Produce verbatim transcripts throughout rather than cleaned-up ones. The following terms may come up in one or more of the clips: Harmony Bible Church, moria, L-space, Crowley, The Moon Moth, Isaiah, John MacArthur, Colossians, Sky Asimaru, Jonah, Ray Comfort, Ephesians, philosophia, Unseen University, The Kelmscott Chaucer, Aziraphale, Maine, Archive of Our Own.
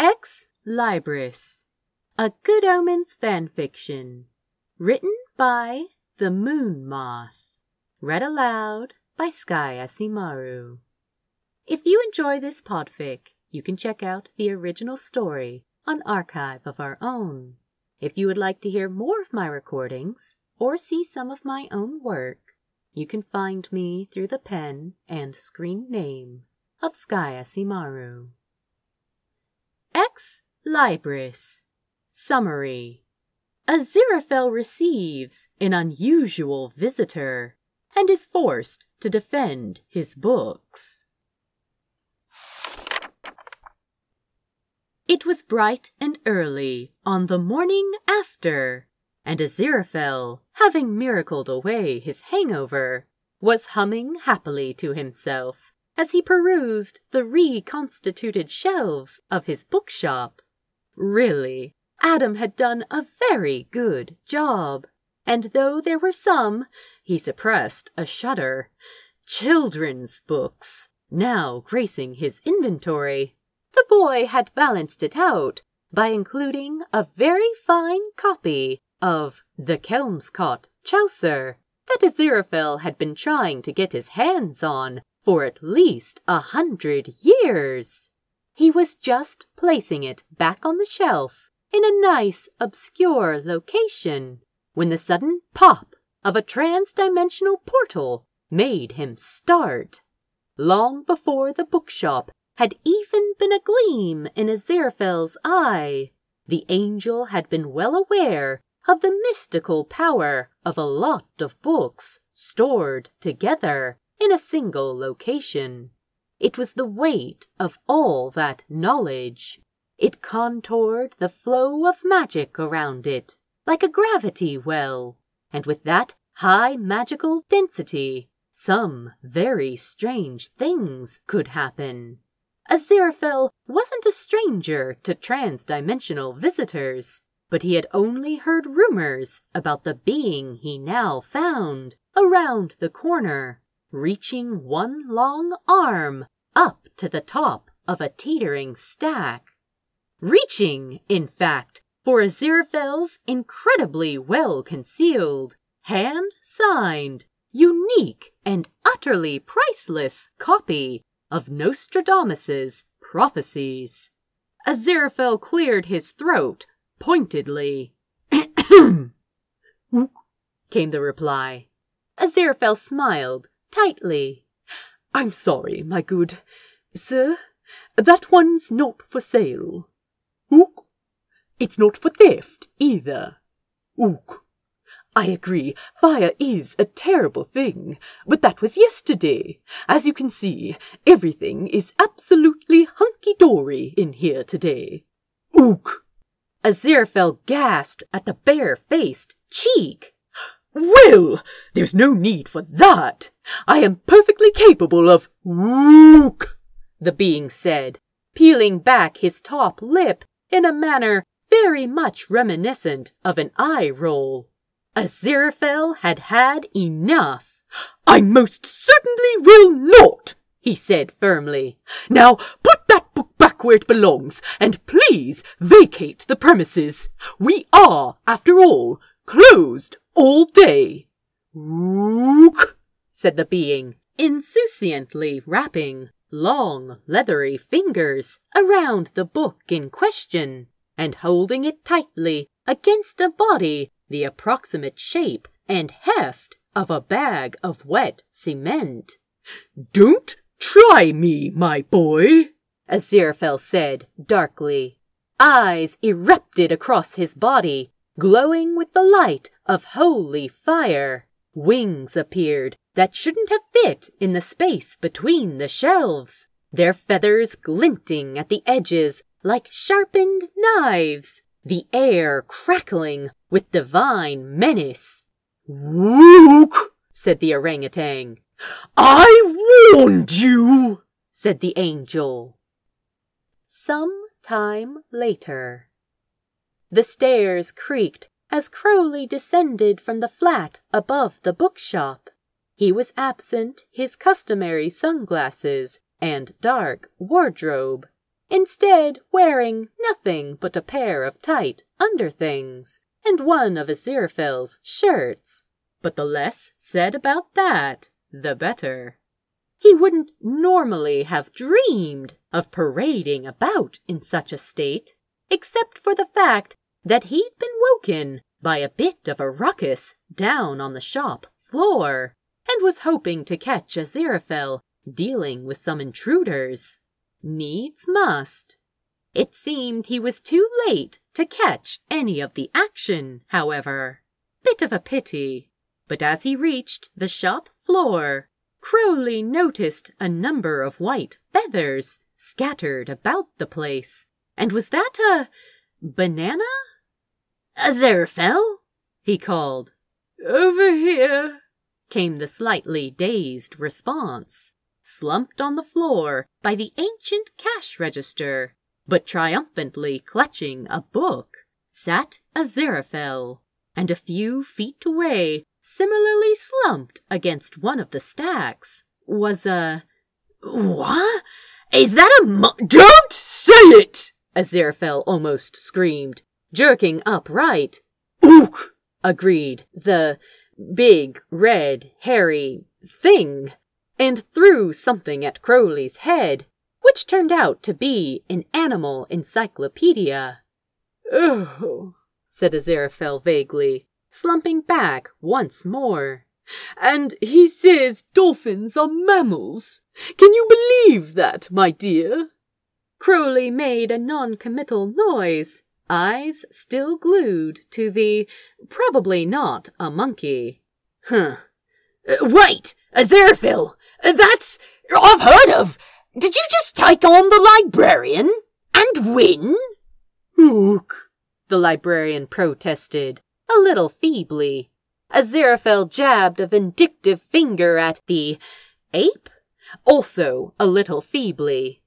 Ex Libris, A Good Omens Fanfiction, written by The Moon Moth, read aloud by Sky Asimaru. If you enjoy this podfic, you can check out the original story on Archive of Our Own. If you would like to hear more of my recordings or see some of my own work, you can find me through the pen and screen name of Sky Asimaru. Ex Libris. Summary. Aziraphale receives an unusual visitor and is forced to defend his books. It was bright and early on the morning after, and Aziraphale, having miracled away his hangover, was humming happily to himself as he perused the reconstituted shelves of his bookshop. Really, Adam had done a very good job, and though there were some, he suppressed a shudder, children's books now gracing his inventory. The boy had balanced it out by including a very fine copy of The Kelmscott Chaucer that Aziraphale had been trying to get his hands on for at least a hundred years. He was just placing it back on the shelf in a nice, obscure location when the sudden pop of a trans-dimensional portal made him start. Long before the bookshop had even been a gleam in Aziraphale's eye, the angel had been well aware of the mystical power of a lot of books stored together in a single location. It was the weight of all that knowledge. It contoured the flow of magic around it, like a gravity well, and with that high magical density, some very strange things could happen. Aziraphale wasn't a stranger to trans-dimensional visitors, but he had only heard rumors about the being he now found around the corner, reaching one long arm up to the top of a teetering stack. Reaching, in fact, for Aziraphale's incredibly well-concealed, hand-signed, unique and utterly priceless copy of Nostradamus's prophecies. Aziraphale cleared his throat pointedly. Whoop, came the reply. Aziraphale smiled tightly. "I'm sorry, my good sir. That one's not for sale. Whoop. It's not for theft either. Whoop. I agree, fire is a terrible thing, but that was yesterday. As you can see, everything is absolutely hunky-dory in here today. Ook!" Aziraphale gasped at the bare-faced cheek. "Well, there's no need for that. I am perfectly capable of ook," the being said, peeling back his top lip in a manner very much reminiscent of an eye roll. Aziraphale had had enough. "I most certainly will not," he said firmly. "Now put that book back where it belongs, and please vacate the premises. We are, after all, closed all day." "Ook," said the being, insouciantly wrapping long, leathery fingers around the book in question, and holding it tightly against a body the approximate shape and heft of a bag of wet cement. "Don't try me, my boy," Aziraphale said darkly. Eyes erupted across his body, glowing with the light of holy fire. Wings appeared that shouldn't have fit in the space between the shelves, their feathers glinting at the edges like sharpened knives, the air crackling with divine menace. "Wook!" said the orangutan. "I warned you!" said the angel. Some time later. The stairs creaked as Crowley descended from the flat above the bookshop. He was absent his customary sunglasses and dark wardrobe. instead wearing nothing but a pair of tight underthings and one of Aziraphale's shirts. But the less said about that, the better. He wouldn't normally have dreamed of parading about in such a state, except for the fact that he'd been woken by a bit of a ruckus down on the shop floor, and was hoping to catch Aziraphale dealing with some intruders. Needs must. It seemed he was too late to catch any of the action, however. Bit of a pity. But as he reached the shop floor, Crowley noticed a number of white feathers scattered about the place. And was that a banana? "Aziraphale," he called. "Over here," came the slightly dazed response. Slumped on the floor by the ancient cash register, but triumphantly clutching a book, sat Aziraphale, and a few feet away, similarly slumped against one of the stacks, was a... "What? Is that a mo- Don't say it!" Aziraphale almost screamed, jerking upright. "Ook!" agreed the big, red, hairy thing, and threw something at Crowley's head, which turned out to be an animal encyclopedia. "Oh," said Aziraphale vaguely, slumping back once more. "And he says dolphins are mammals. Can you believe that, my dear?" Crowley made a non-committal noise, eyes still glued to the probably not a monkey. "Huh. Uh, wait, Aziraphale! That's... I've heard of... Did you just take on the librarian? And win?" "Ook," the librarian protested, a little feebly. Aziraphale jabbed a vindictive finger at the ape, also a little feebly.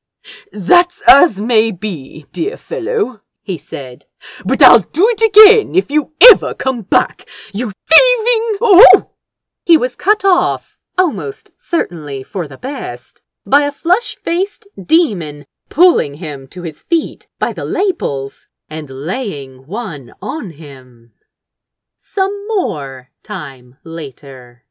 "That's as may be, dear fellow," he said. "But I'll do it again if you ever come back, you thieving... Oh!" He was cut off, almost certainly for the best, by a flush-faced demon pulling him to his feet by the lapels and laying one on him. Some more time later.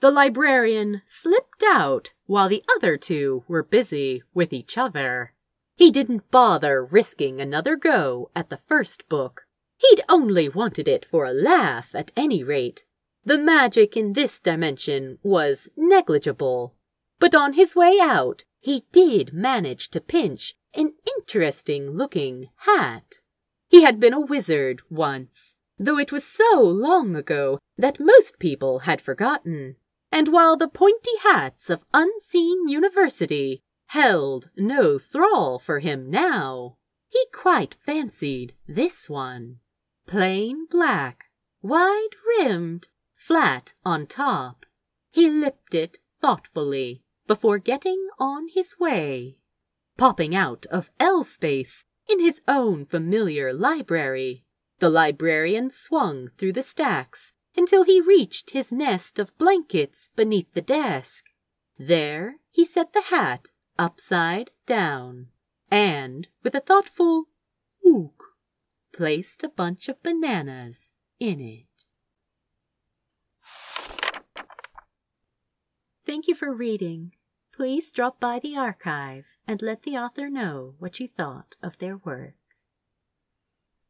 The librarian slipped out while the other two were busy with each other. He didn't bother risking another go at the first book. He'd only wanted it for a laugh at any rate. The magic in this dimension was negligible, but on his way out, he did manage to pinch an interesting-looking hat. He had been a wizard once, though it was so long ago that most people had forgotten, and while the pointy hats of Unseen University held no thrall for him now, he quite fancied this one. Plain black, wide-rimmed, flat on top. He lipped it thoughtfully before getting on his way, popping out of L-space in his own familiar library. The librarian swung through the stacks until he reached his nest of blankets beneath the desk. There he set the hat upside down and, with a thoughtful ook, placed a bunch of bananas in it. Thank you for reading. Please drop by the archive and let the author know what you thought of their work.